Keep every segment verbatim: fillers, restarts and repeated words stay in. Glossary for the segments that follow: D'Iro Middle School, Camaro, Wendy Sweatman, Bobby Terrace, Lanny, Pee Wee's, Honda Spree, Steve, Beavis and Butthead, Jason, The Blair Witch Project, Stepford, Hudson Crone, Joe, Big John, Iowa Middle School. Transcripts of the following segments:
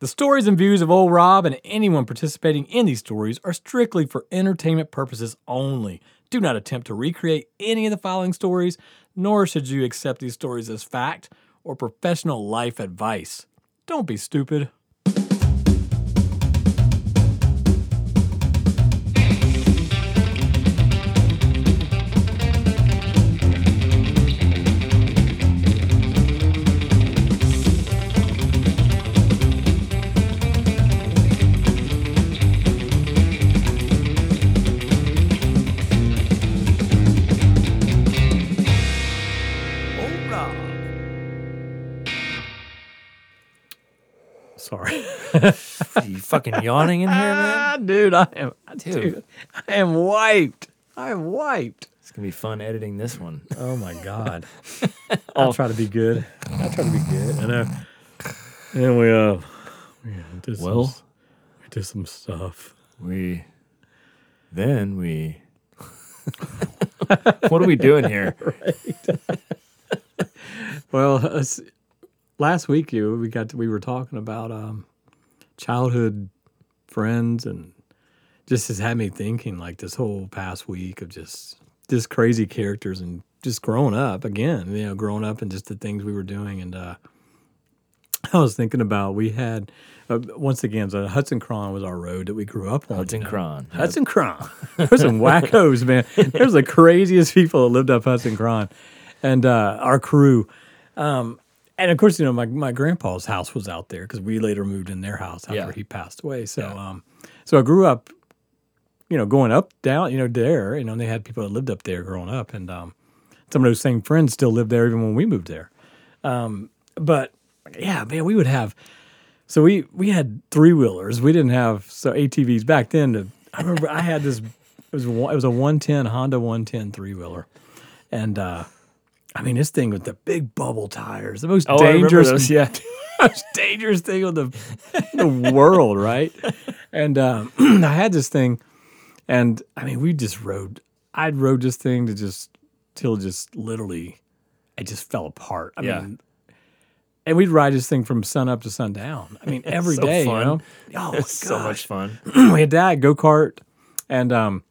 The stories and views of old Rob and anyone participating in these stories are strictly for entertainment purposes only. Do not attempt to recreate any of the following stories, nor should you accept these stories as fact or professional life advice. Don't be stupid. Sorry. Are you fucking yawning in here, man? Dude, I am dude. dude, I am wiped. I am wiped. It's gonna be fun editing this one. Oh my god. I'll try to be good. I'll try to be good. And uh and we uh we did well, some, we did some stuff. We then we what are we doing here? Right. Well, uh, last week, you we got to, we were talking about um, childhood friends, and just has had me thinking like this whole past week of just just crazy characters and just growing up again, you know, growing up and just the things we were doing. And uh, I was thinking about we had uh, once again, so Hudson Crone was our road that we grew up on. Hudson you know? Crone, yep. Hudson Crone. There's some wackos, man. There's the craziest people that lived up Hudson Crone, and uh, our crew. Um, And, of course, you know, my, my grandpa's house was out there because we later moved in their house after yeah. he passed away. So yeah. um, so I grew up, you know, going up, down, you know, there. You know, and they had people that lived up there growing up. And um, some of those same friends still lived there even when we moved there. Um, but, yeah, man, we would have – so we, we had three-wheelers. We didn't have – so A T Vs back then. To, I remember I had this – it was one, it was a one ten Honda one ten three-wheeler. And – uh I mean, this thing with the big bubble tires, the most oh, dangerous, I remember those, yeah. most dangerous thing on the, the world, right? And um, I had this thing, and I mean, we just rode. I'd rode this thing to just till just literally, it just fell apart. I yeah. mean, and we'd ride this thing from sun up to sundown. I mean, every so day, fun. You know, oh, it's so much fun. We had that go kart, and um.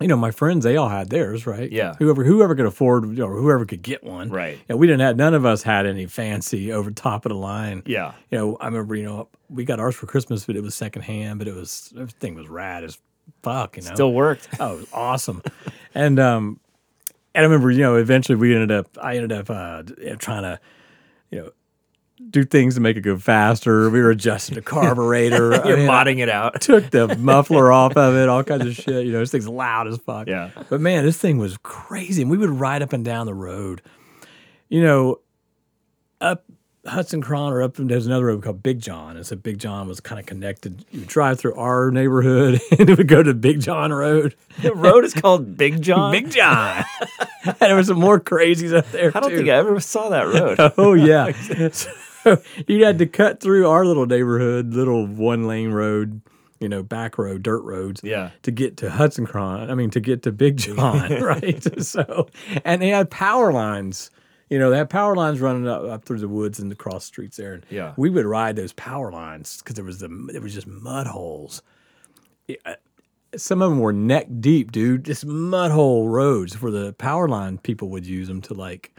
You know, my friends, they all had theirs, right? Yeah. Whoever whoever could afford or whoever could get one. Right. And we didn't have, none of us had any fancy over top of the line. Yeah. You know, I remember, you know, we got ours for Christmas, but it was secondhand, but it was, everything was rad as fuck, you know. Still worked. Oh, it was awesome. and, um, and I remember, you know, eventually we ended up, I ended up uh, trying to, you know, do things to make it go faster. We were adjusting the carburetor. You're I mean, modding it out. Took the muffler off of it, all kinds of shit. You know, this thing's loud as fuck. Yeah. But, man, this thing was crazy. And we would ride up and down the road. You know, up Hudson Crone or up, there's another road called Big John. And so Big John was kind of connected. You would drive through our neighborhood and it would go to Big John Road. The road is called Big John? Big John. And there was some more crazies up there, I don't too. think I ever saw that road. Oh, yeah. You had to cut through our little neighborhood, little one-lane road, you know, back road, dirt roads, yeah. to get to Hudson Crone. I mean, to get to Big John, right? So, and they had power lines. You know, they had power lines running up, up through the woods and across the streets there. And yeah. we would ride those power lines because there was the there was just mud holes. Some of them were neck deep, dude. Just mud hole roads where the power line people would use them to like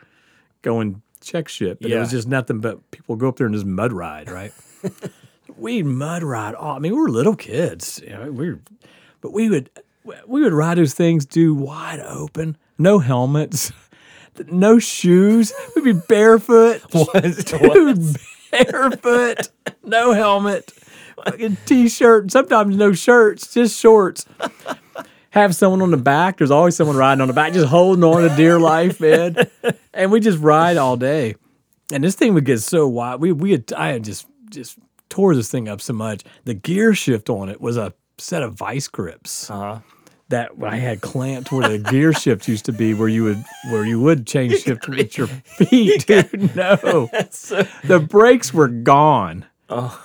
go and. Check shit, but yeah. it was just nothing but people go up there and just mud ride, right? We'd mud ride. Oh, I mean, we were little kids, you know, we were, but we would we would ride those things, dude, wide open, no helmets, no shoes. We'd be barefoot, was, dude, was. barefoot, no helmet, fucking t-shirt, sometimes no shirts, just shorts. Have someone on the back. There's always someone riding on the back, just holding on to dear life, man. And we just ride all day. And this thing would get so wide. We we had, I had just just tore this thing up so much. The gear shift on it was a set of vice grips uh-huh. that I had clamped where the gear shift used to be, where you would where you would change shift with your feet, dude. No, so... the brakes were gone. Oh.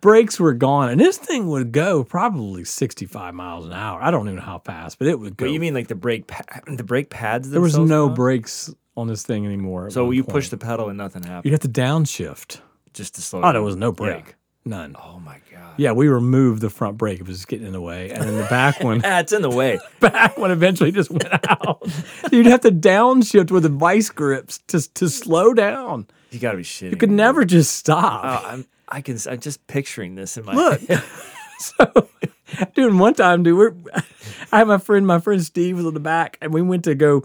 Brakes were gone, and this thing would go probably sixty-five miles an hour. I don't even know how fast, but it would go. But you mean like the brake, pa- the brake pads? There was no on? brakes on this thing anymore. So you push the pedal and nothing happened. You'd have to downshift just to slow. Oh, down. There was no brake. Yeah. None. Oh, my God. Yeah, we removed the front brake. It was just getting in the way. And then the back one. Yeah, it's in the way. Back one eventually just went out. You'd have to downshift with the vice grips to to slow down. You got to be shitting. You could me. never just stop. Oh, I'm, I can, I'm just picturing this in my Look. head. So, dude, one time, dude, we're, I had my friend, my friend Steve was in the back, and we went to go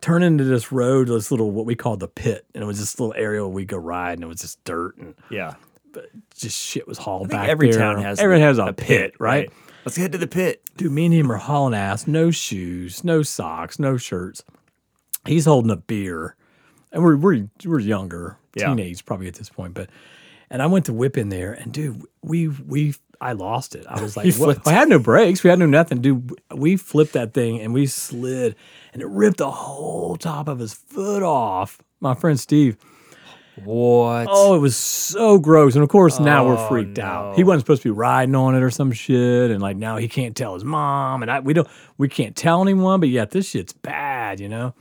turn into this road, this little, what we call the pit. And it was this little area where we go ride, and it was just dirt. and Yeah. But just shit was hauled back every there. Town has Everyone a, has a, a pit, pit right? right? Let's head to the pit. Dude, me and him are hauling ass. No shoes, no socks, no shirts. He's holding a beer. And we're we're, we're younger, yeah. teenage probably at this point. But And I went to whip in there. And, dude, we we I lost it. I was like, what? I had no brakes. We had no nothing. Dude, we flipped that thing and we slid. And it ripped the whole top of his foot off. My friend Steve. What? Oh, it was so gross. And of course, now oh, we're freaked no. out. He wasn't supposed to be riding on it or some shit. And like now he can't tell his mom. And I, we don't, we can't tell anyone. But yeah, this shit's bad, you know.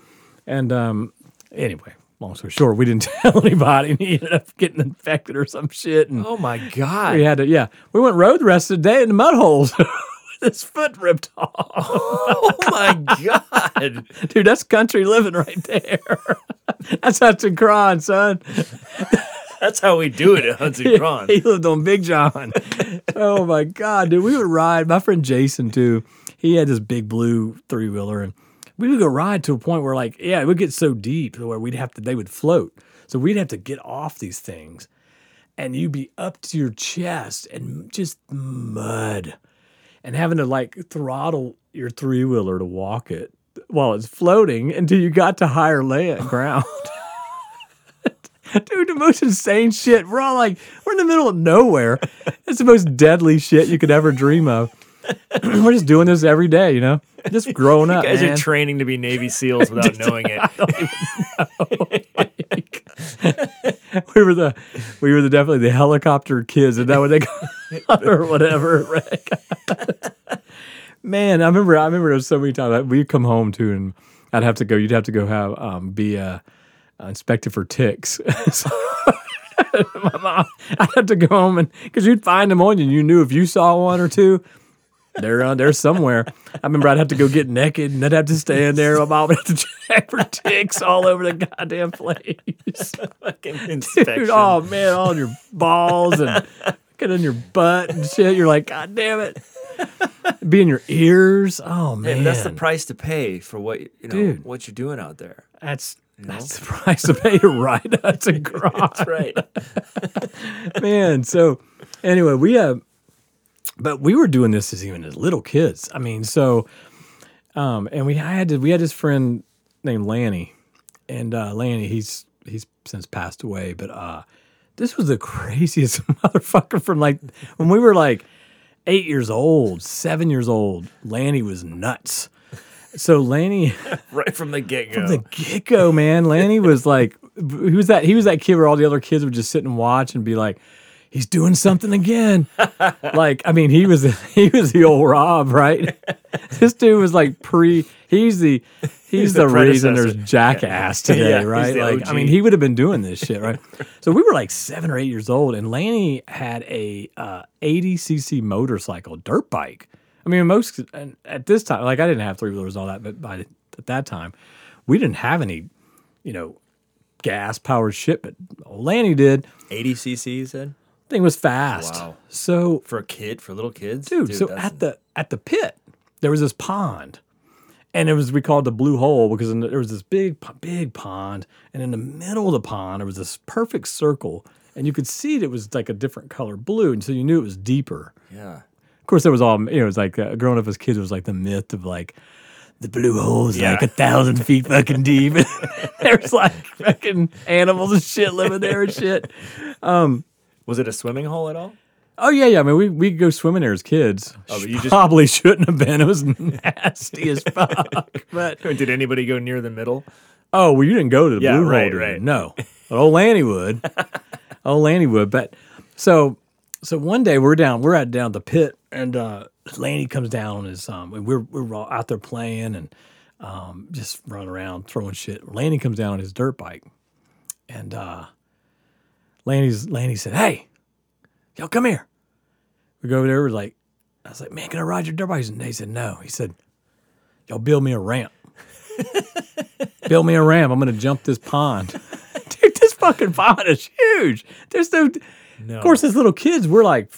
And um, anyway, long story short, we didn't tell anybody. And he ended up getting infected or some shit. And oh my God! We had to, yeah, we went road the rest of the day in the mud holes. His foot ripped off. Oh my God. Dude, that's country living right there. That's Hudson Crone, son. That's how we do it at Hudson Crone. He lived on Big John. Oh my God, dude. We would ride. My friend Jason, too, he had this big blue three wheeler, and we would go ride to a point where, like, yeah, it would get so deep where we'd have to, they would float. So we'd have to get off these things, and you'd be up to your chest and just mud. And having to, like, throttle your three-wheeler to walk it while it's floating until you got to higher land ground. Dude, the most insane shit. We're all, like, we're in the middle of nowhere. It's the most deadly shit you could ever dream of. We're just doing this every day, you know? Just growing up, You guys man. are training to be Navy SEALs without just, knowing it. I don't even know. Like, we were the, we were the definitely the helicopter kids. Is that what they call it? Or whatever? Right? Man, I remember. I remember it was so many times we'd come home too, and I'd have to go. You'd have to go have um, be uh, uh, inspected for ticks. So, my mom, I'd have to go home, and because you'd find them on you, and you knew if you saw one or two. They're uh, they're somewhere. I remember I'd have to go get naked, and I'd have to stand there. My mom would have to check for ticks all over the goddamn place. Fucking inspection. Dude, oh, man, all in your balls and get in your butt and shit. You're like, God damn it. Be in your ears. Oh, man. And that's the price to pay for what, you know, Dude, what you're doing out there. That's... You know? That's the price to pay to ride Hudson Crone. That's right. Man, so anyway, we have... But we were doing this as even as little kids. I mean, so, um, and we I had to, we had this friend named Lanny, and uh, Lanny he's he's since passed away. But uh, this was the craziest motherfucker from like when we were like eight years old, seven years old. Lanny was nuts. So Lanny, right from the get go, from the get go, man. Lanny was like, he was that he was that kid where all the other kids would just sit and watch and be like, he's doing something again. Like, I mean, he was he was the old Rob, right? This dude was like pre. He's the he's, he's the, the reason there's jackass today, yeah, right? Like, O G. I mean, he would have been doing this shit, right? So we were like seven or eight years old, and Lanny had a uh, eighty c c motorcycle, dirt bike. I mean, most and at this time, like I didn't have three wheelers and all that, but by at that time, we didn't have any, you know, gas powered shit. But old Lanny did. eighty c c, you said. Thing was fast. Wow. So for a kid, for little kids, dude. dude so doesn't... at the at the pit, there was this pond, and it was we called it the blue hole because in the, there was this big big pond, and in the middle of the pond there was this perfect circle, and you could see that it was like a different color blue, and so you knew it was deeper. Yeah. Of course, there was all you know. It was like uh, growing up as kids, it was like the myth of like the blue hole's yeah. like a thousand feet fucking deep. There's like fucking animals and shit living there and shit. Um. Was it a swimming hole at all? Oh, yeah, yeah. I mean, we we go swimming there as kids. Oh, but you just... Probably shouldn't have been. It was nasty as fuck. But did anybody go near the middle? Oh, well, you didn't go to the yeah, blue right, hole. Right. No. But old Lanny would. Old Lanny would. But so so one day we're down, we're out down at the pit, and uh, Lanny comes down as um we're we're all out there playing and um just running around throwing shit. Lanny comes down on his dirt bike and uh Lanny's, Lanny said, "Hey, yo, come here. We go over there. We're like, I was like, man, can I ride your dirt bike? And they said, no. He said, yo, build me a ramp. Build me a ramp. I'm going to jump this pond. Dude, this fucking pond is huge. There's no, no. Of course, as little kids, we're like,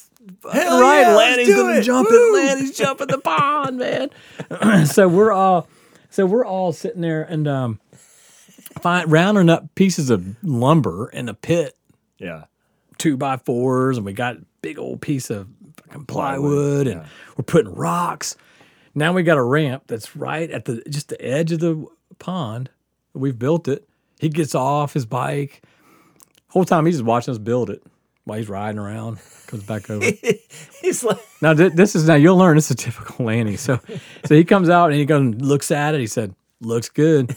hell right, yeah, Lanny's going to jump it. Lanny's jumping the pond, man. so we're all, so we're all sitting there and um, find, rounding up pieces of lumber in a pit. Yeah. Two by fours, and we got a big old piece of fucking plywood, and yeah. we're putting rocks. Now we got a ramp that's right at the just the edge of the pond. We've built it. He gets off his bike. Whole time he's just watching us build it while he's riding around. Comes back over. He's like, now this is now you'll learn this is a typical Lanny. So, so he comes out and he goes and looks at it. He said, "Looks good."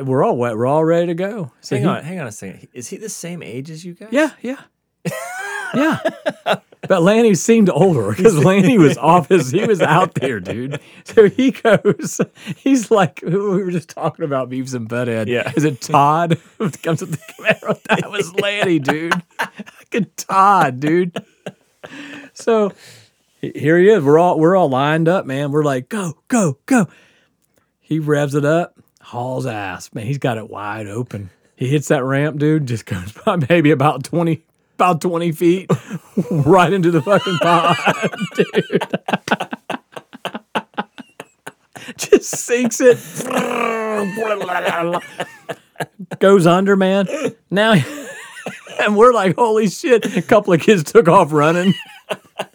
We're all wet. We're all ready to go. So hang he, on, hang on a second. Is he the same age as you guys? Yeah, yeah. Yeah, but Lanny seemed older because Lanny was off his, he was out there, dude. So he goes, he's like, we were just talking about Beavis and Butthead. Yeah. Is it Todd who comes with the Camaro? That was Lanny, dude. Fucking Todd, dude. So here he is. We're all, we're all lined up, man. We're like, go, go, go. He revs it up, hauls ass. Man, he's got it wide open. He hits that ramp, dude, just goes by maybe about twenty About twenty feet, right into the fucking pond, dude. Just sinks it, goes under, man. Now, and we're like, holy shit! A couple of kids took off running.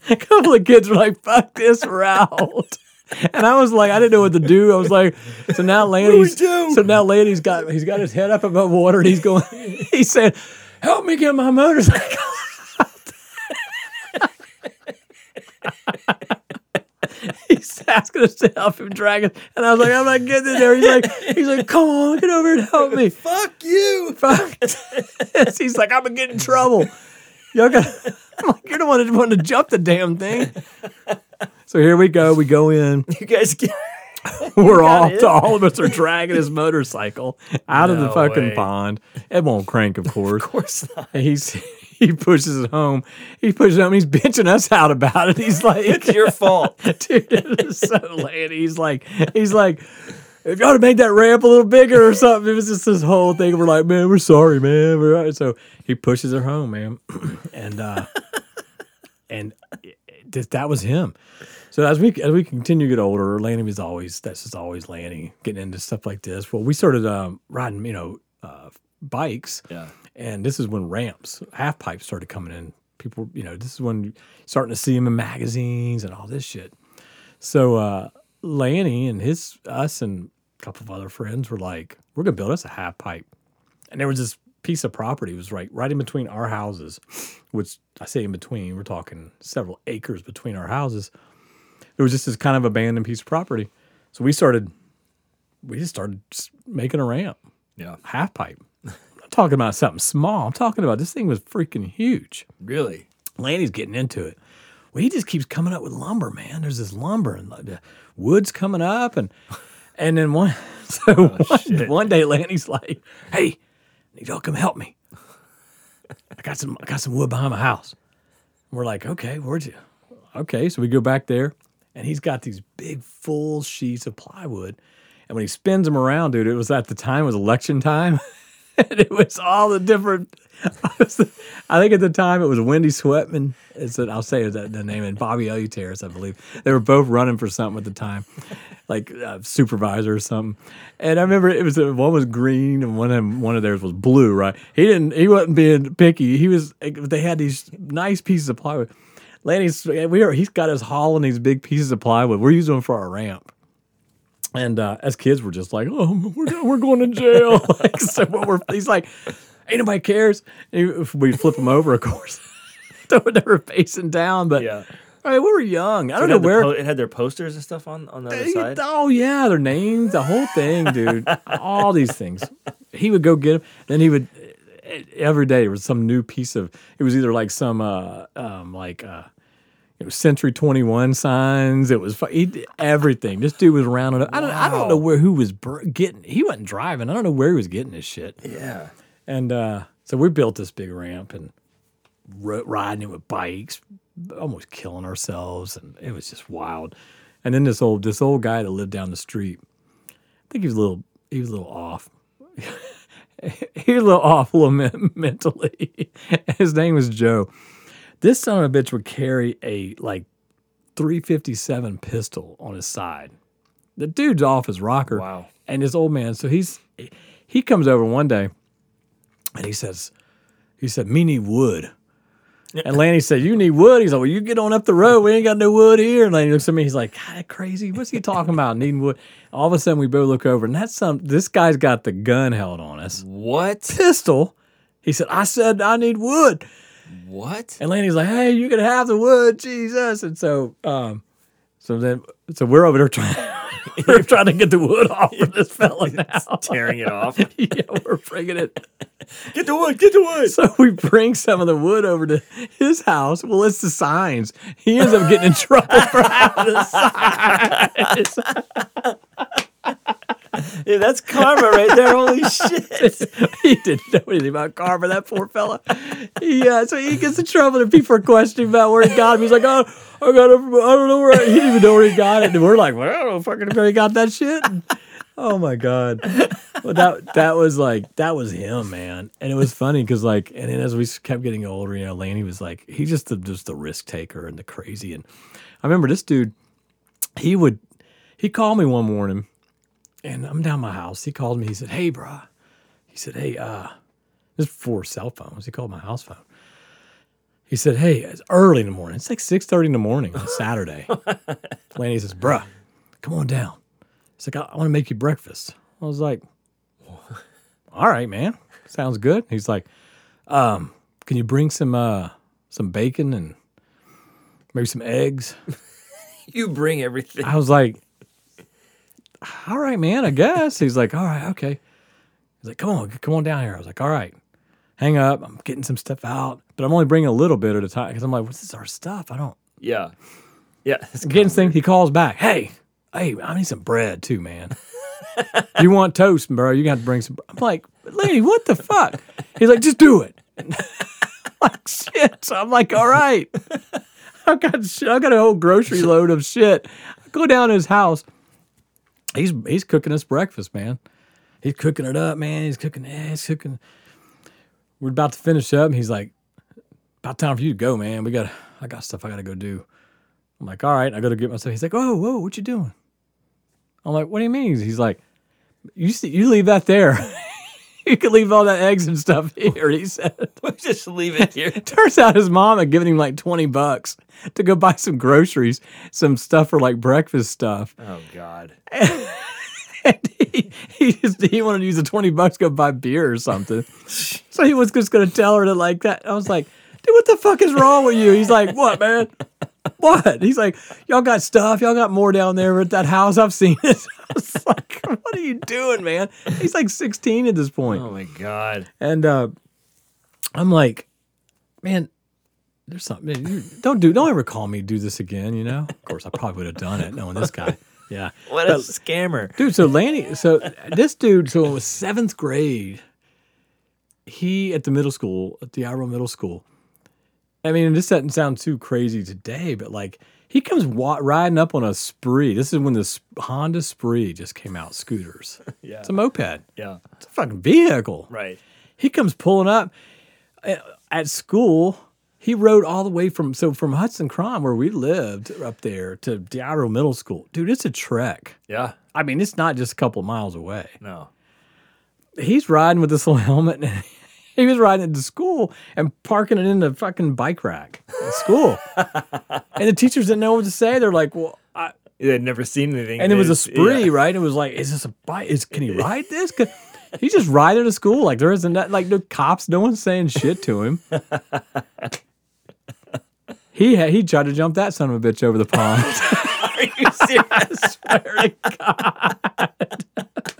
A couple of kids were like, fuck this, we're out. And I was like, I didn't know what to do. I was like, so now Lanny's, so now Lanny's got he's got his head up above water, and he's going. He said, help me get my motorcycle out. He's asking us to help him drag it. And I was like, I'm not getting in there. He's like, he's like, come on, get over here and help me. Fuck you. Fuck this. He's like, I'm going to get in trouble. Y'all got, I'm like, you're the one that wanted to jump the damn thing. So here we go. We go in. You guys get We're all, to, all of us are dragging his motorcycle out no of the fucking way. Pond. It won't crank, of course. Of course not. And he's, he pushes it home. He pushes it home. He's bitching us out about it. He's like, it's your fault. Dude, it is so late. He's like, he's like, if you ought to make that ramp a little bigger or something. It was just this whole thing. We're like, man, we're sorry, man. We're all right. So he pushes it home, man. And, uh, and th- that was him. So as we as we continue to get older, Lanny was always, that's just always Lanny, getting into stuff like this. Well, we started um, riding, you know, uh, bikes, yeah. And this is when ramps, half pipes started coming in. People, you know, this is when you're starting to see them in magazines and all this shit. So uh, Lanny and his, us and a couple of other friends were like, we're going to build us a half pipe. And there was this piece of property, it was right, right in between our houses, which I say in between, we're talking several acres between our houses. It was just this kind of abandoned piece of property. So we started, we just started just making a ramp. Yeah. Half pipe. I'm not talking about something small. I'm talking about this thing was freaking huge. Really? Lanny's getting into it. Well, he just keeps coming up with lumber, man. There's this lumber and the wood's coming up. And and then one, so oh, one, one day Lanny's like, hey, I need y'all come help me. I got some, I got some wood behind my house. And we're like, okay, where'd you? Okay, so we go back there. And he's got these big, full sheets of plywood. And when he spins them around, dude, it was at the time, it was election time. And it was all the different, I, was, I think at the time it was Wendy Sweatman. It's an, I'll say the, the name, and Bobby Terrace, I believe. They were both running for something at the time, like uh, supervisor or something. And I remember it was, one was green and one of, one of theirs was blue, right? He didn't, he wasn't being picky. He was, they had these nice pieces of plywood. Lanny's, we are, he's got us hauling these big pieces of plywood. We're using them for our ramp. And uh, as kids, we're just like, oh, we're, we're going to jail. Like, so what we're, he's like, ain't nobody cares. And we flip them over, of course. They were facing down, but yeah. I mean, we were young. I so don't know where. Po- it had their posters and stuff on, on the other they, side? Oh, yeah, their names, the whole thing, dude. All these things. He would go get them. Then he would, every day, there was some new piece of, it was either like some, uh, um, like, uh, it was Century twenty-one signs. It was he, everything. This dude was rounding up. Wow. I don't. I don't know where who was br- getting. He wasn't driving. I don't know where he was getting this shit. Yeah. And uh, so we built this big ramp, and r- riding it with bikes, almost killing ourselves, and it was just wild. And then this old this old guy that lived down the street, I think he was a little he was a little off. He was a little off a little me- mentally. His name was Joe. This son of a bitch would carry a like three fifty-seven pistol on his side. The dude's off his rocker. Wow. And this old man, so he's he comes over one day and he says, he said, "Me need wood." And Lanny said, "You need wood?" He's like, "Well, you get on up the road. We ain't got no wood here." And Lanny looks at me. He's like, "God, that crazy. What's he talking about, needing wood?" All of a sudden, we both look over, and that's some. This guy's got the gun held on us. What? Pistol. He said, "I said I need wood." What? And Lanny's like, "Hey, you can have the wood, Jesus." And so, um, so then, so we're over there trying. We're trying to get the wood off of this fella now. It's tearing it off. Yeah, we're bringing it. Get the wood, get the wood. So we bring some of the wood over to his house. Well, it's the signs. He ends up getting in trouble for having the signs. Yeah, that's karma right there. Holy shit. He didn't know anything about karma, that poor fella. Yeah, so he gets in trouble and people are questioning about where he got him. He's like, oh, I got it from, I don't know where I, he didn't even know where he got it. And we're like, well, I don't know fucking where he got that shit. And, oh my God. Well, that that was like, that was him, man. And it was funny because like, and then as we kept getting older, you know, Lanny was like, he's just the, just the risk taker and the crazy. And I remember this dude, he would, he called me one morning. And I'm down my house. He called me. He said, "Hey, bro." He said, "Hey, uh, this is before cell phones." He called my house phone. He said, "Hey, it's early in the morning. It's like six thirty in the morning on Saturday." Lanny says, "Bro, come on down." He's like, I, I want to make you breakfast." I was like, "All right, man. Sounds good." He's like, um, "Can you bring some uh, some bacon and maybe some eggs?" You bring everything. I was like, "All right, man, I guess." He's like, "All right, okay." He's like, "Come on, come on down here." I was like, "All right." Hang up. I'm getting some stuff out, but I'm only bringing a little bit at a time because I'm like, "What's this our stuff? I don't." Yeah, yeah. I'm getting things. He calls back. "Hey, hey, I need some bread too, man." "You want toast, bro? You got to bring some." I'm like, "Lady, what the fuck?" He's like, "Just do it." Like shit. So I'm like, "All right." I got shit. I got a whole grocery load of shit. I go down to his house. He's he's cooking us breakfast, man. He's cooking it up, man. He's cooking, eh, he's cooking. We're about to finish up, and he's like, "About time for you to go, man. We got, I got stuff I got to go do." I'm like, "All right." I go to get myself. He's like, "Oh, whoa, what you doing?" I'm like, "What do you mean?" He's like, "You see, you leave that there. You can leave all that eggs and stuff here," he said. "We'll just leave it here." Turns out his mom had given him like twenty bucks to go buy some groceries, some stuff for like breakfast stuff. Oh, God. And, and he, he, just, he wanted to use the twenty bucks to go buy beer or something. So he was just going to tell her to like that. I was like, "Dude, what the fuck is wrong with you?" He's like, "What, man? What?" He's like, "Y'all got stuff. Y'all got more down there at that house. I've seen it." I was like, "What are you doing, man?" He's like sixteen at this point. Oh, my God. And uh, I'm like, "Man, there's something. Man, don't do. Don't ever call me do this again, you know?" Of course, I probably would have done it knowing this guy. Yeah. What but, a scammer. Dude, so Lanny, so this dude, so it was seventh grade. He, at the middle school, at the Iowa Middle School, I mean, this doesn't sound too crazy today, but like he comes wa- riding up on a Spree. This is when the Honda Spree just came out, scooters. Yeah. It's a moped. Yeah. It's a fucking vehicle. Right. He comes pulling up at school. He rode all the way from, so from Hudson Crone, where we lived up there, to D'Iro Middle School. Dude, it's a trek. Yeah. I mean, it's not just a couple of miles away. No. He's riding with this little helmet and he was riding it to school and parking it in the fucking bike rack at school. And the teachers didn't know what to say. They're like, "Well, I." They'd never seen anything. And it was a Spree, yeah. Right? It was like, "Is this a bike? Is Can he ride this?" He's just riding to school. Like, there isn't that, like, no cops, no one's saying shit to him. He had, he tried to jump that son of a bitch over the pond. Are you serious? I swear to God.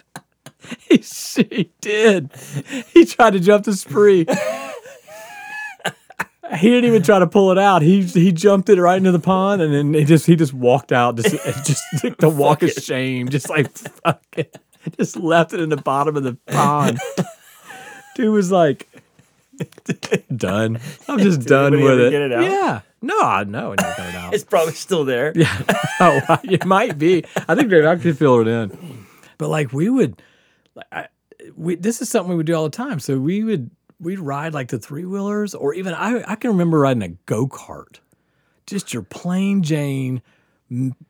He did. He tried to jump the Spree. He didn't even try to pull it out. He he jumped it right into the pond, and then he just he just walked out. Just just like the walk of shame. Just like fuck it. Just left it in the bottom of the pond. Dude was like, Done. I'm just Did done with it. Get it out? Yeah. No, no, it got it out. It's probably still there. Yeah. Oh, wow. It might be. I think they've actually filled it in. But like we would, like I, we this is something we would do all the time. So we would we'd ride like the three wheelers, or even I I can remember riding a go kart, just your plain Jane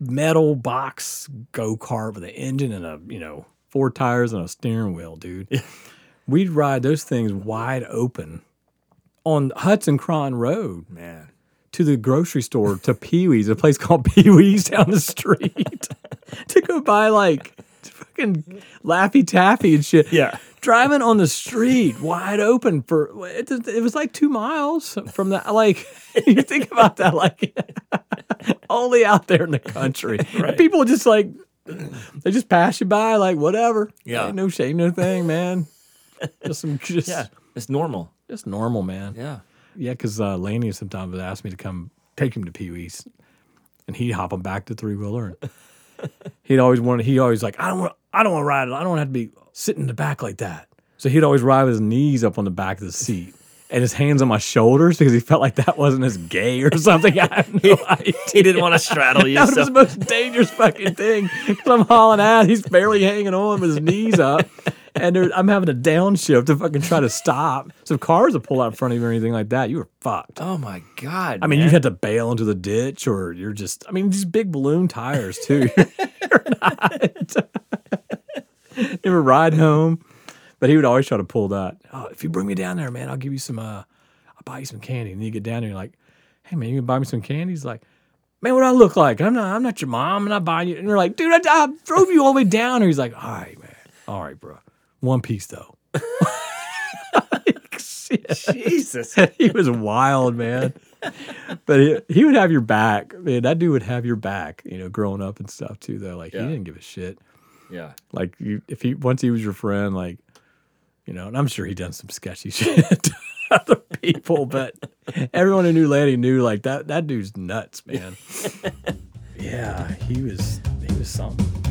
metal box go kart with an engine and a you know four tires and a steering wheel, dude. Yeah. We'd ride those things wide open on Hudson Crone Road, man, to the grocery store, to Pee Wee's, a place called Pee Wee's down the street, to go buy like fucking Laffy Taffy and shit. Yeah. Driving on the street wide open for, it, it was like two miles from that. Like, you think about that, like, only out there in the country. Right. People just like, they just pass you by, like, whatever. Yeah. Ain't no shame, no thing, man. Just some, just, yeah, it's normal. Just normal, man. Yeah. Yeah, because uh, Lanny sometimes would ask me to come take him to Pee Wee's, and he'd hop him back to three wheeler. He'd always want. He always like, I don't want. I don't want to ride. I don't want to have to be sitting in the back like that. So he'd always ride with his knees up on the back of the seat and his hands on my shoulders because he felt like that wasn't as gay or something. I have no idea. He didn't want to straddle you. That was so. The most dangerous fucking thing. I'm hauling ass. He's barely hanging on with his knees up. And I'm having a downshift to fucking try to stop. So if cars would pull out in front of you or anything like that, you were fucked. Oh, my God, I mean, man. You had to bail into the ditch or you're just, I mean, these big balloon tires, too. You're not. You were riding home. But he would always try to pull that. Oh, if you bring me down there, man, I'll give you some, uh, I'll buy you some candy. And then you get down there and you're like, hey, man, you can buy me some candy? He's like, man, what do I look like? I'm not I'm not your mom. I'm not buying you. And you're like, dude, I, I drove you all the way down. And he's like, all right, man. All right, bro. One piece, though. Like, Jesus. He was wild, man. But he, he would have your back. Man, that dude would have your back, you know, growing up and stuff, too, though. Like, yeah. He didn't give a shit. Yeah. Like, you, if he once he was your friend, like, you know, and I'm sure he done some sketchy shit to other people, but everyone who knew Lanny knew, like, that, that dude's nuts, man. Yeah, he was, he was something.